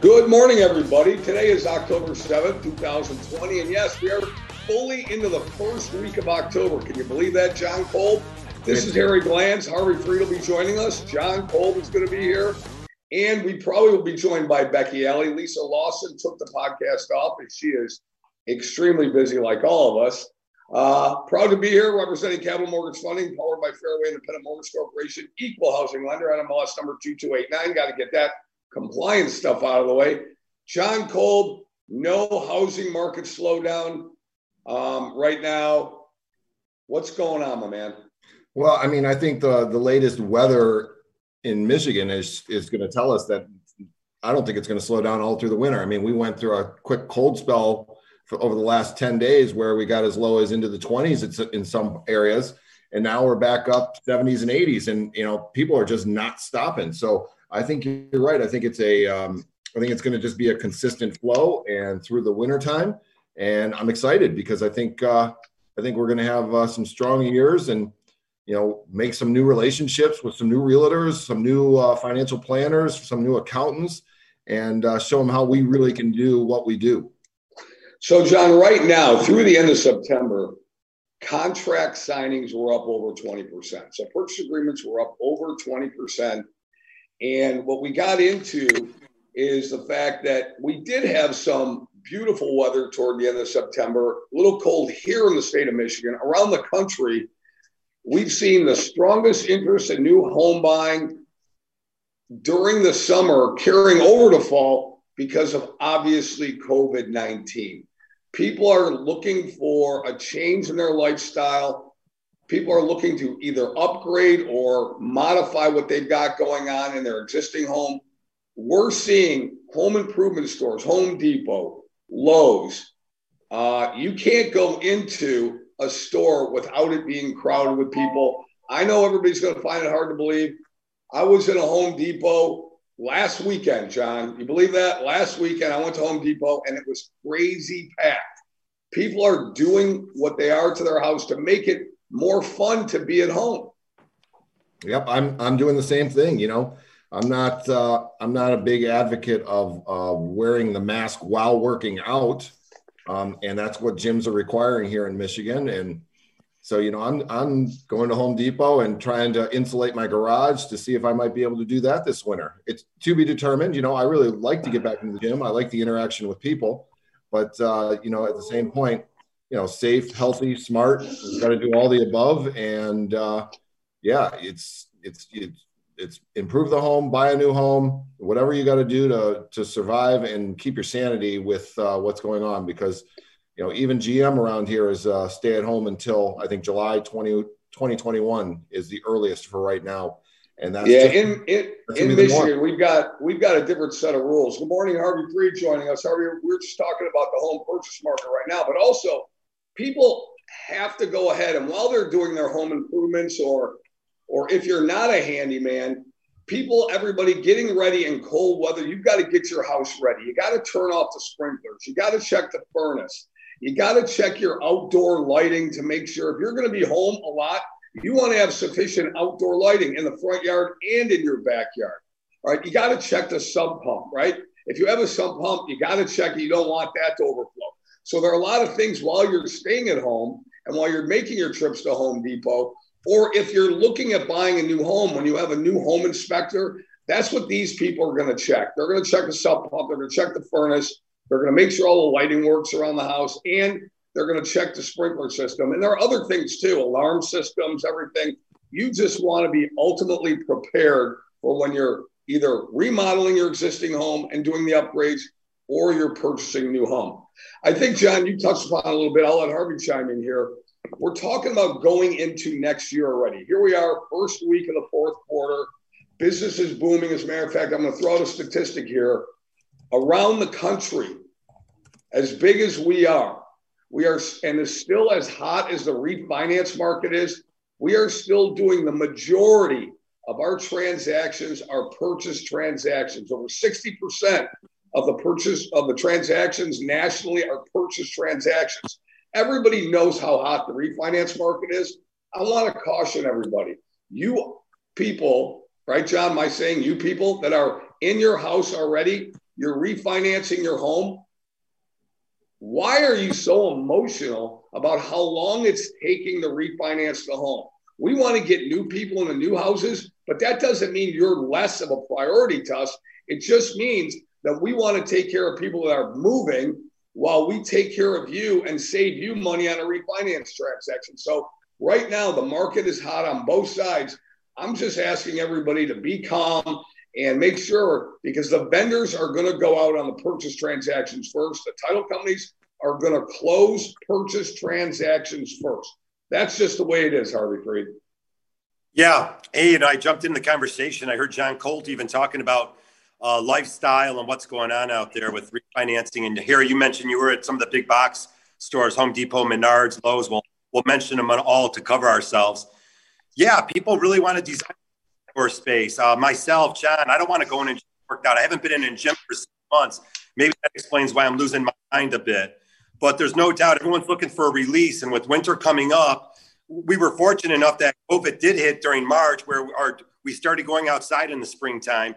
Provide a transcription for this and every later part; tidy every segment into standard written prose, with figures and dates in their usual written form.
Good morning, everybody. Today is October 7th, 2020, and yes, we are fully into the first week of October. Can you believe that, John Kolb? This is Harry Glantz. Harvey Freed will be joining us. John Kolb is going to be here, and we probably will be joined by Becky Alley. Lisa Lawson took the podcast off, and she is extremely busy like all of us. Proud to be here representing Capital Mortgage Funding, powered by Fairway Independent Mortgage Corporation, equal housing lender, NMLS number 2289. Got to get that compliance stuff out of the way. John Kolb, no housing market slowdown right now. What's going on, my man? Well, I mean, I think the latest weather in Michigan is going to tell us that I don't think it's going to slow down all through the winter. I mean, we went through a quick cold spell for over the last 10 days where we got as low as into the 20s in some areas, and now we're back up 70s and 80s, and you know, people are just not stopping. So I think you're right. I think it's going to just be a consistent flow and through the winter time. And I'm excited because I think we're going to have some strong years and, you know, make some new relationships with some new realtors, some new financial planners, some new accountants, and show them how we really can do what we do. So, John, right now through the end of September, contract signings were up over 20%. So purchase agreements were up over 20%. And what we got into is the fact that we did have some beautiful weather toward the end of September, a little cold here in the state of Michigan. Around the country, we've seen the strongest interest in new home buying during the summer carrying over to fall because of obviously COVID-19. People are looking for a change in their lifestyle. People are looking to either upgrade or modify what they've got going on in their existing home. We're seeing home improvement stores, Home Depot, Lowe's. You can't go into a store without it being crowded with people. I know everybody's going to find it hard to believe. I was in a Home Depot last weekend, John. You believe that? Last weekend, I went to Home Depot, and it was crazy packed. People are doing what they are to their house to make it more fun to be at home. Yep, I'm doing the same thing. You know, I'm not a big advocate of wearing the mask while working out, and that's what gyms are requiring here in Michigan. And so, you know, I'm going to Home Depot and trying to insulate my garage to see if I might be able to do that this winter. It's to be determined. You know, I really like to get back into the gym. I like the interaction with people, but you know, at the same point, you know, safe, healthy, smart, got to do all the above. And yeah, it's improve the home, buy a new home, whatever you got to do to survive and keep your sanity with what's going on, because, you know, even GM around here is stay at home until I think July 2021 is the earliest for right now. And that's in Michigan, we've got a different set of rules. Good morning, Harvey Freed joining us. Harvey, we're just talking about the home purchase market right now, but also people have to go ahead and while they're doing their home improvements or if you're not a handyman, everybody getting ready in cold weather, you've got to get your house ready. You got to turn off the sprinklers. You got to check the furnace. You got to check your outdoor lighting to make sure if you're going to be home a lot, you want to have sufficient outdoor lighting in the front yard and in your backyard. All right. You got to check the sump pump, right? If you have a sump pump, you got to check it. You don't want that to overflow. So there are a lot of things while you're staying at home and while you're making your trips to Home Depot, or if you're looking at buying a new home, when you have a new home inspector, that's what these people are going to check. They're going to check the sump pump. They're going to check the furnace. They're going to make sure all the lighting works around the house, and they're going to check the sprinkler system. And there are other things too, alarm systems, everything. You just want to be ultimately prepared for when you're either remodeling your existing home and doing the upgrades or you're purchasing a new home. I think, John, you touched upon a little bit. I'll let Harvey chime in here. We're talking about going into next year already. Here we are, first week of the fourth quarter. Business is booming. As a matter of fact, I'm going to throw out a statistic here. Around the country, as big as we are, and it's still as hot as the refinance market is, we are still doing the majority of our transactions, our purchase transactions. Over 60% of the purchase of the transactions nationally are purchase transactions. Everybody knows how hot the refinance market is. I want to caution everybody. you people, right, John, am I saying you people that are in your house already, you're refinancing your home? Why are you so emotional about how long it's taking to refinance the home? We want to get new people into new houses, but that doesn't mean you're less of a priority to us. It just means that we want to take care of people that are moving while we take care of you and save you money on a refinance transaction. So right now, the market is hot on both sides. I'm just asking everybody to be calm and make sure, because the vendors are going to go out on the purchase transactions first. The title companies are going to close purchase transactions first. That's just the way it is, Harvey Creed. Yeah. Hey, and I jumped in the conversation. I heard John Colt even talking about lifestyle and what's going on out there with refinancing. And here you mentioned you were at some of the big box stores, Home Depot, Menards, Lowe's. We'll mention them all to cover ourselves. Yeah, people really want to design for space. Myself, John, I don't want to go in and work out. I haven't been in a gym for 6 months. Maybe that explains why I'm losing my mind a bit. But there's no doubt everyone's looking for a release. And with winter coming up, we were fortunate enough that COVID did hit during March, where we started going outside in the springtime.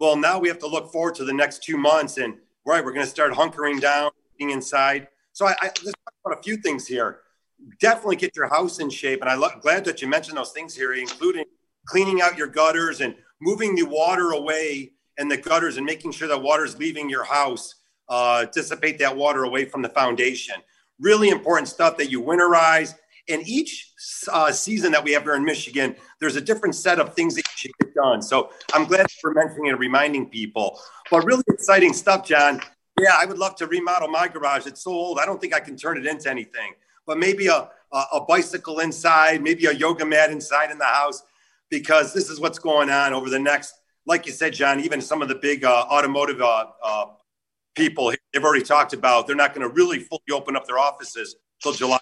Well, now we have to look forward to the next 2 months. And, right, we're going to start hunkering down, being inside. So I just talk about a few things here. Definitely get your house in shape. And I'm glad that you mentioned those things here, including cleaning out your gutters and moving the water away and the gutters and making sure that water is leaving your house, dissipate that water away from the foundation. Really important stuff that you winterize. And each season that we have here in Michigan, there's a different set of things that you should get done. So I'm glad for mentioning and reminding people. But really exciting stuff, John. Yeah, I would love to remodel my garage. It's so old, I don't think I can turn it into anything. But maybe a bicycle inside, maybe a yoga mat inside in the house, because this is what's going on over the next, like you said, John, even some of the big automotive people, they've already talked about, they're not going to really fully open up their offices until July.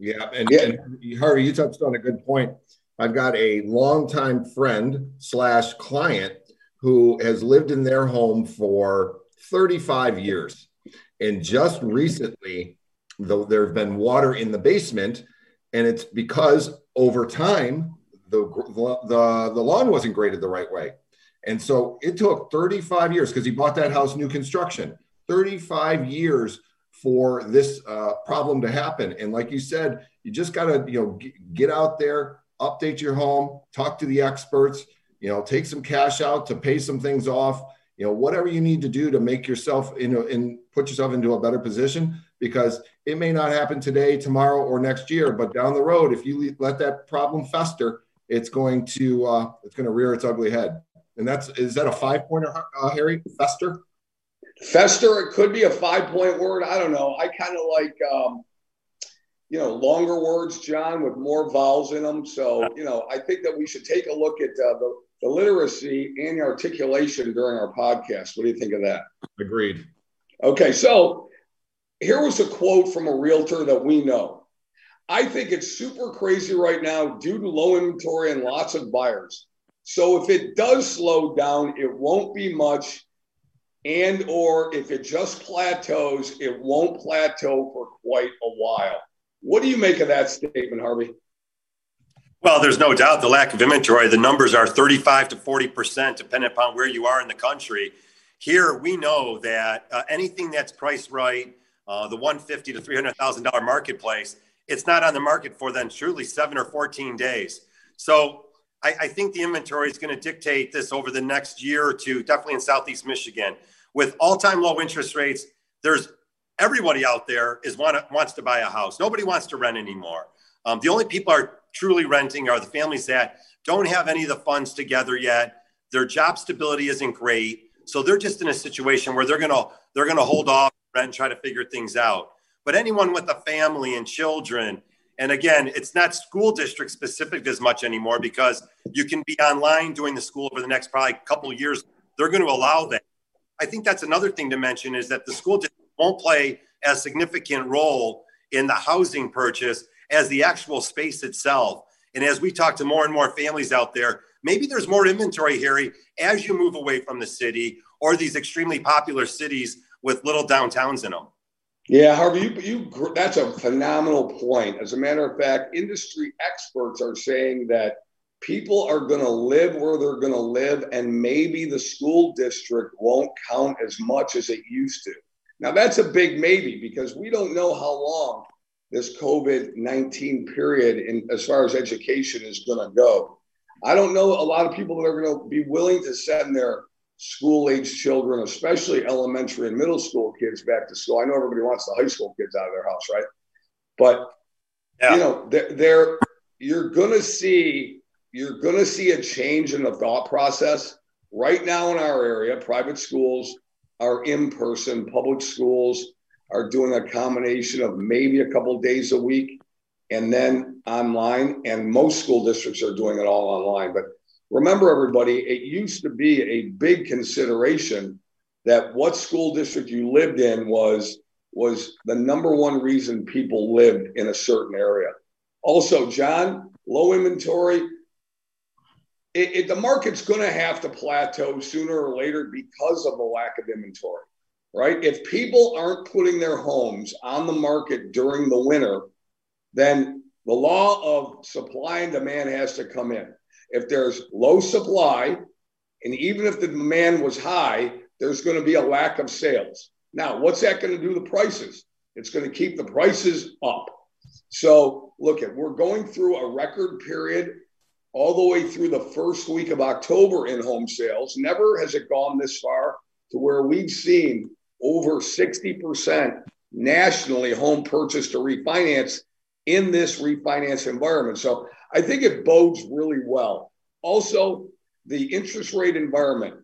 Yeah. And Harvey, you touched on a good point. I've got a longtime friend / client who has lived in their home for 35 years. And just recently, though, there have been water in the basement, and it's because over time, the lawn wasn't graded the right way. And so it took 35 years, because he bought that house new construction, 35 years for this problem to happen. And like you said, you just got to get out there, update your home, talk to the experts, take some cash out to pay some things off, whatever you need to do to make yourself and put yourself into a better position, because it may not happen today, tomorrow, or next year, but down the road, if you let that problem fester, it's going to rear its ugly head. And is that a 5-pointer, Harry? Fester? Fester, it could be a 5-point word. I don't know. I kind of like, longer words, John, with more vowels in them. So, I think that we should take a look at the literacy and articulation during our podcast. What do you think of that? Agreed. Okay, so here was a quote from a realtor that we know. I think it's super crazy right now due to low inventory and lots of buyers. So if it does slow down, it won't be much. And or if it just plateaus, it won't plateau for quite a while. What do you make of that statement, Harvey? Well, there's no doubt the lack of inventory. The numbers are 35 to 40%, depending upon where you are in the country. Here, we know that anything that's priced right, the $150,000 to $300,000 marketplace, it's not on the market for then truly 7 or 14 days. So I think the inventory is going to dictate this over the next year or two, definitely in Southeast Michigan. With all-time low interest rates, everybody out there wants to buy a house. Nobody wants to rent anymore. The only people are truly renting are the families that don't have any of the funds together yet. Their job stability isn't great. So they're just in a situation where they're going to hold off and try to figure things out. But anyone with a family and children, and again, it's not school district specific as much anymore, because you can be online doing the school over the next probably couple of years. They're going to allow that. I think that's another thing to mention, is that the school district won't play as significant role in the housing purchase as the actual space itself. And as we talk to more and more families out there, maybe there's more inventory, Harry, as you move away from the city or these extremely popular cities with little downtowns in them. Yeah, Harvey, that's a phenomenal point. As a matter of fact, industry experts are saying that people are going to live where they're going to live, and maybe the school district won't count as much as it used to. Now, that's a big maybe, because we don't know how long this COVID-19 period, as far as education, is going to go. I don't know a lot of people that are going to be willing to send their school-age children, especially elementary and middle school kids, back to school. I know everybody wants the high school kids out of their house, right? But yeah, you know, you're going to see a change in the thought process. Right now in our area, private schools are in person. Public schools are doing a combination of maybe a couple of days a week and then online. And most school districts are doing it all online. But remember, everybody, it used to be a big consideration that what school district you lived in was the number one reason people lived in a certain area. Also, John, low inventory. The market's going to have to plateau sooner or later because of the lack of inventory, right? If people aren't putting their homes on the market during the winter, then the law of supply and demand has to come in. If there's low supply, and even if the demand was high, there's going to be a lack of sales. Now, what's that going to do to prices? It's going to keep the prices up. So look, we're going through a record period all the way through the first week of October in home sales. Never has it gone this far to where we've seen over 60% nationally home purchase to refinance in this refinance environment. So I think it bodes really well. Also, the interest rate environment.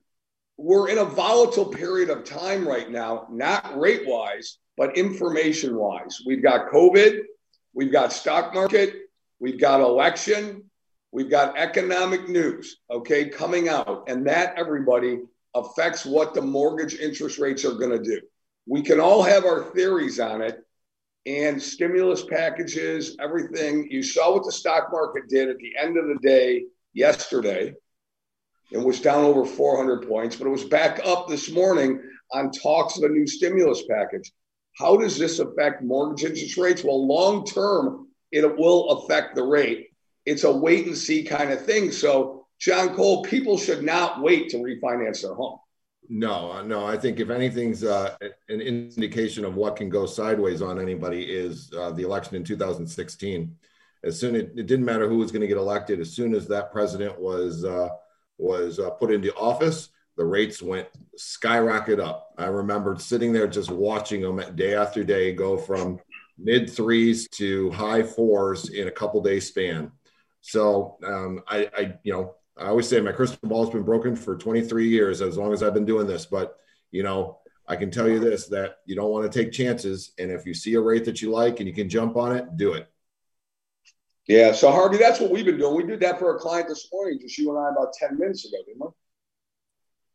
We're in a volatile period of time right now, not rate-wise, but information-wise. We've got COVID, we've got stock market, we've got election, we've got economic news, okay, coming out. And that, everybody, affects what the mortgage interest rates are going to do. We can all have our theories on it, and stimulus packages, everything. You saw what the stock market did at the end of the day yesterday. It was down over 400 points, but it was back up this morning on talks of a new stimulus package. How does this affect mortgage interest rates? Well, long term, it will affect the rate. It's a wait and see kind of thing. So, John Cole, people should not wait to refinance their home. No. I think if anything's an indication of what can go sideways on anybody is the election in 2016. As soon as it didn't matter who was going to get elected, as soon as that president was put into office, the rates went skyrocket up. I remember sitting there just watching them day after day go from mid threes to high fours in a couple day span. So I always say my crystal ball has been broken for 23 years, as long as I've been doing this. But, you know, I can tell you this, that you don't want to take chances. And if you see a rate that you like and you can jump on it, do it. Yeah. So, Harvey, that's what we've been doing. We did that for a client this morning, just you and I, about 10 minutes ago, didn't we?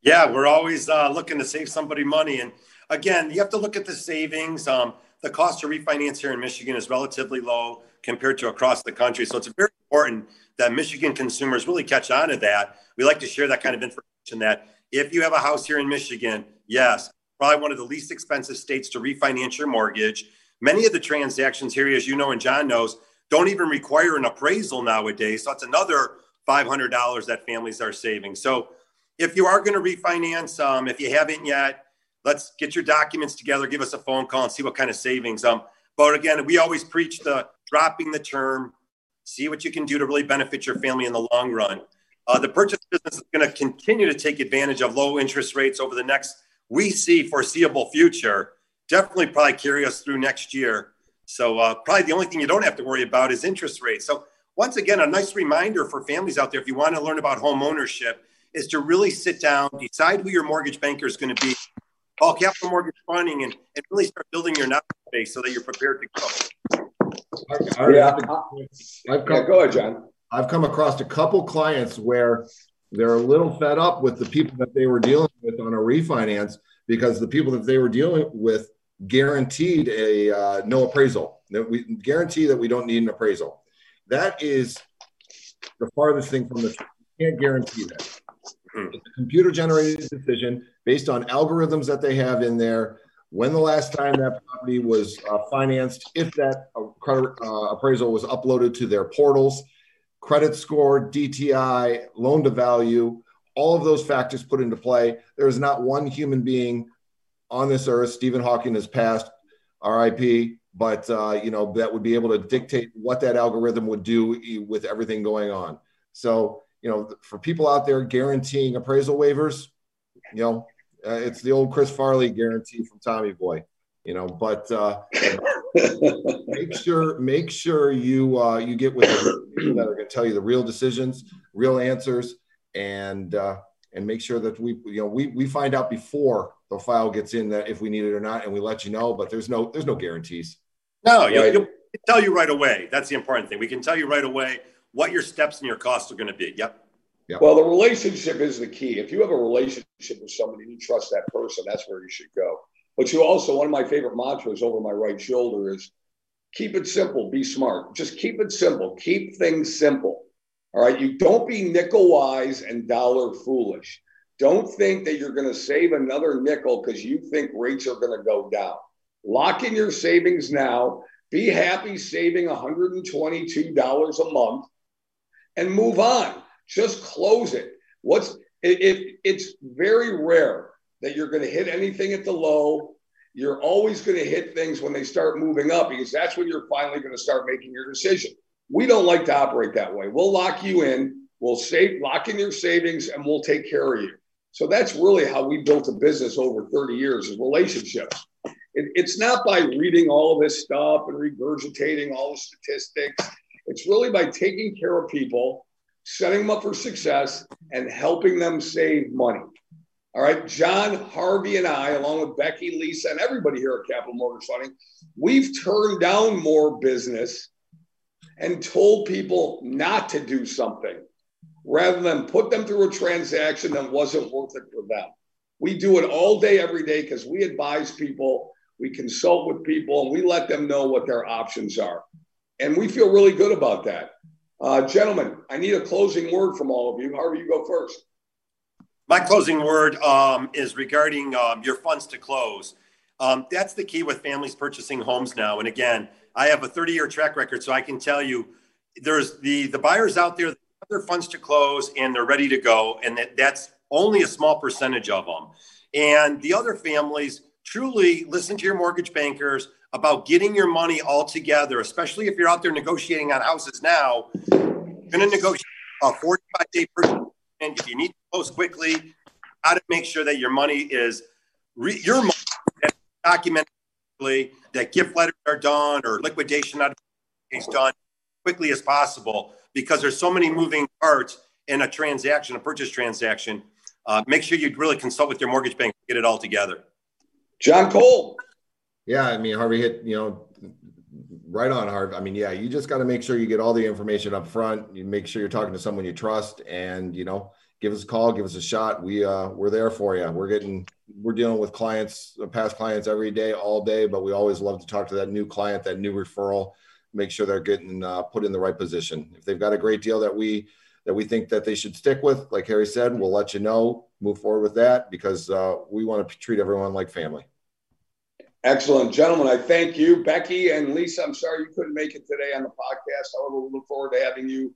Yeah. We're always looking to save somebody money. And again, you have to look at the savings. The cost to refinance here in Michigan is relatively low compared to across the country. So it's very important that Michigan consumers really catch on to that. We like to share that kind of information that if you have a house here in Michigan, yes, probably one of the least expensive states to refinance your mortgage. Many of the transactions here, as you know, and John knows, don't even require an appraisal nowadays. So that's another $500 that families are saving. So if you are going to refinance, if you haven't yet, let's get your documents together, give us a phone call and see what kind of savings. But again, we always preach the dropping the term, see what you can do to really benefit your family in the long run. The purchase business is going to continue to take advantage of low interest rates over the foreseeable future. Definitely probably carry us through next year. So probably the only thing you don't have to worry about is interest rates. So once again, a nice reminder for families out there, if you want to learn about home ownership, is to really sit down, decide who your mortgage banker is going to be, call Capital Mortgage Funding, and really start building your knowledge base so that you're prepared to go. I've come across a couple clients where they're a little fed up with the people that they were dealing with on a refinance, because the people that they were dealing with guaranteed a no appraisal. That we guarantee that we don't need an appraisal. That is the farthest thing from the truth. You can't guarantee that. It's a computer generated decision based on algorithms that they have in there. when the last time that property was financed, if that credit appraisal was uploaded to their portals, credit score, DTI, loan to value, all of those factors put into play. There is not one human being on this earth, Stephen Hawking has passed, RIP, but that would be able to dictate what that algorithm would do with everything going on. So, for people out there guaranteeing appraisal waivers, it's the old Chris Farley guarantee from Tommy Boy, but make sure you get with the people that are going to tell you the real decisions, real answers, and make sure that we find out before the file gets in that if we need it or not, and we let you know, but there's no guarantees. No, right? You'll tell you right away. That's the important thing. We can tell you right away what your steps and your costs are going to be. Yep. Yep. Well, the relationship is the key. If you have a relationship with somebody and you trust that person, that's where you should go. But you also, one of my favorite mantras over my right shoulder is keep it simple, be smart. Just keep it simple. Keep things simple. All right. You don't be nickel wise and dollar foolish. Don't think that you're going to save another nickel because you think rates are going to go down. Lock in your savings now. Be happy saving $122 a month and move on. Just close it. It's very rare that you're going to hit anything at the low. You're always going to hit things when they start moving up because that's when you're finally going to start making your decision. We don't like to operate that way. We'll lock you in. We'll lock in your savings and we'll take care of you. So that's really how we built a business over 30 years is relationships. It's not by reading all of this stuff and regurgitating all the statistics. It's really by taking care of people, setting them up for success, and helping them save money. All right, John, Harvey, and I, along with Becky, Lisa, and everybody here at Capital Mortgage Funding, we've turned down more business and told people not to do something rather than put them through a transaction that wasn't worth it for them. We do it all day, every day, because we advise people, we consult with people, and we let them know what their options are. And we feel really good about that. Gentlemen, I need a closing word from all of you. Harvey, you go first. My closing word is regarding your funds to close. That's the key with families purchasing homes now. And again, I have a 30-year track record, so I can tell you there's the buyers out there that have their funds to close and they're ready to go, and that's only a small percentage of them. And the other families, truly listen to your mortgage bankers about getting your money all together, especially if you're out there negotiating on houses now. You're going to negotiate a 45-day purchase, and if you need to close quickly, you got to make sure that your money is your money is documented, that gift letters are done or liquidation is done quickly as possible, because there's so many moving parts in a purchase transaction. Make sure you really consult with your mortgage bank to get it all together. John Cole. Yeah, I mean, Harvey hit, right on, Harvey. I mean, yeah, you just got to make sure you get all the information up front. You make sure you're talking to someone you trust, and, give us a call, give us a shot. We're there for you. We're dealing with clients, past clients every day, all day, but we always love to talk to that new client, that new referral, make sure they're getting put in the right position. If they've got a great deal that we think that they should stick with, like Harry said, we'll let you know, move forward with that, because we want to treat everyone like family. Excellent. Gentlemen, I thank you. Becky and Lisa, I'm sorry you couldn't make it today on the podcast. However, we look forward to having you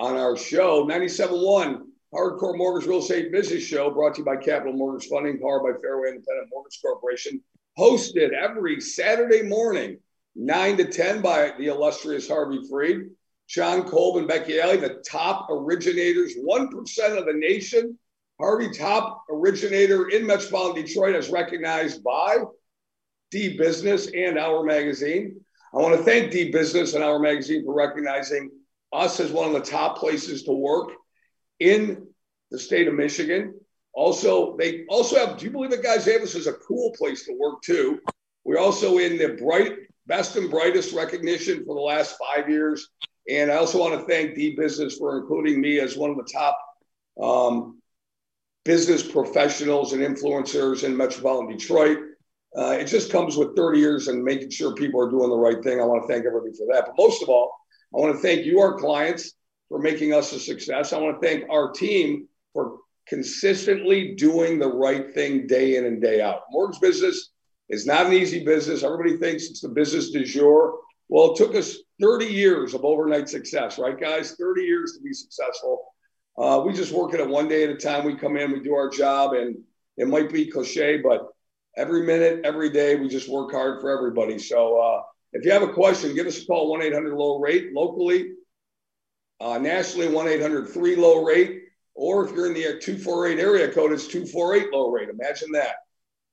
on our show. 97.1 Hardcore Mortgage Real Estate Business Show, brought to you by Capital Mortgage Funding, powered by Fairway Independent Mortgage Corporation, hosted every Saturday morning, 9 to 10, by the illustrious Harvey Freed, John Kolb, and Becky Alley, the top originators, 1% of the nation. Harvey, top originator in metropolitan Detroit, as recognized by D Business and Our Magazine. I want to thank D Business and Our Magazine for recognizing us as one of the top places to work in the state of Michigan. Also, they also have, do you believe that, guys, Davis is a cool place to work too? We're also in the best and brightest recognition for the last 5 years. And I also want to thank D Business for including me as one of the top business professionals and influencers in metropolitan Detroit. It just comes with 30 years and making sure people are doing the right thing. I want to thank everybody for that. But most of all, I want to thank you, our clients, for making us a success. I want to thank our team for consistently doing the right thing day in and day out. Mortgage business It's not an easy business. Everybody thinks it's the business du jour. Well, it took us 30 years of overnight success, right, guys? 30 years to be successful. We just work at it one day at a time. We come in, we do our job, and it might be cliche, but every minute, every day, we just work hard for everybody. So if you have a question, give us a call, 1-800-LOW-RATE locally. Nationally, 1-800-3-LOW-RATE. Or if you're in the 248 area code, it's 248-LOW-RATE. Imagine that.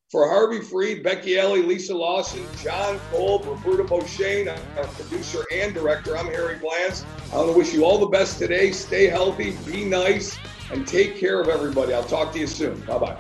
For Harvey Freed, Becky Alley, Lisa Lawson, John Cole, Roberta Beauchene, our producer and director, I'm Harry Glantz. I want to wish you all the best today. Stay healthy, be nice, and take care of everybody. I'll talk to you soon. Bye-bye.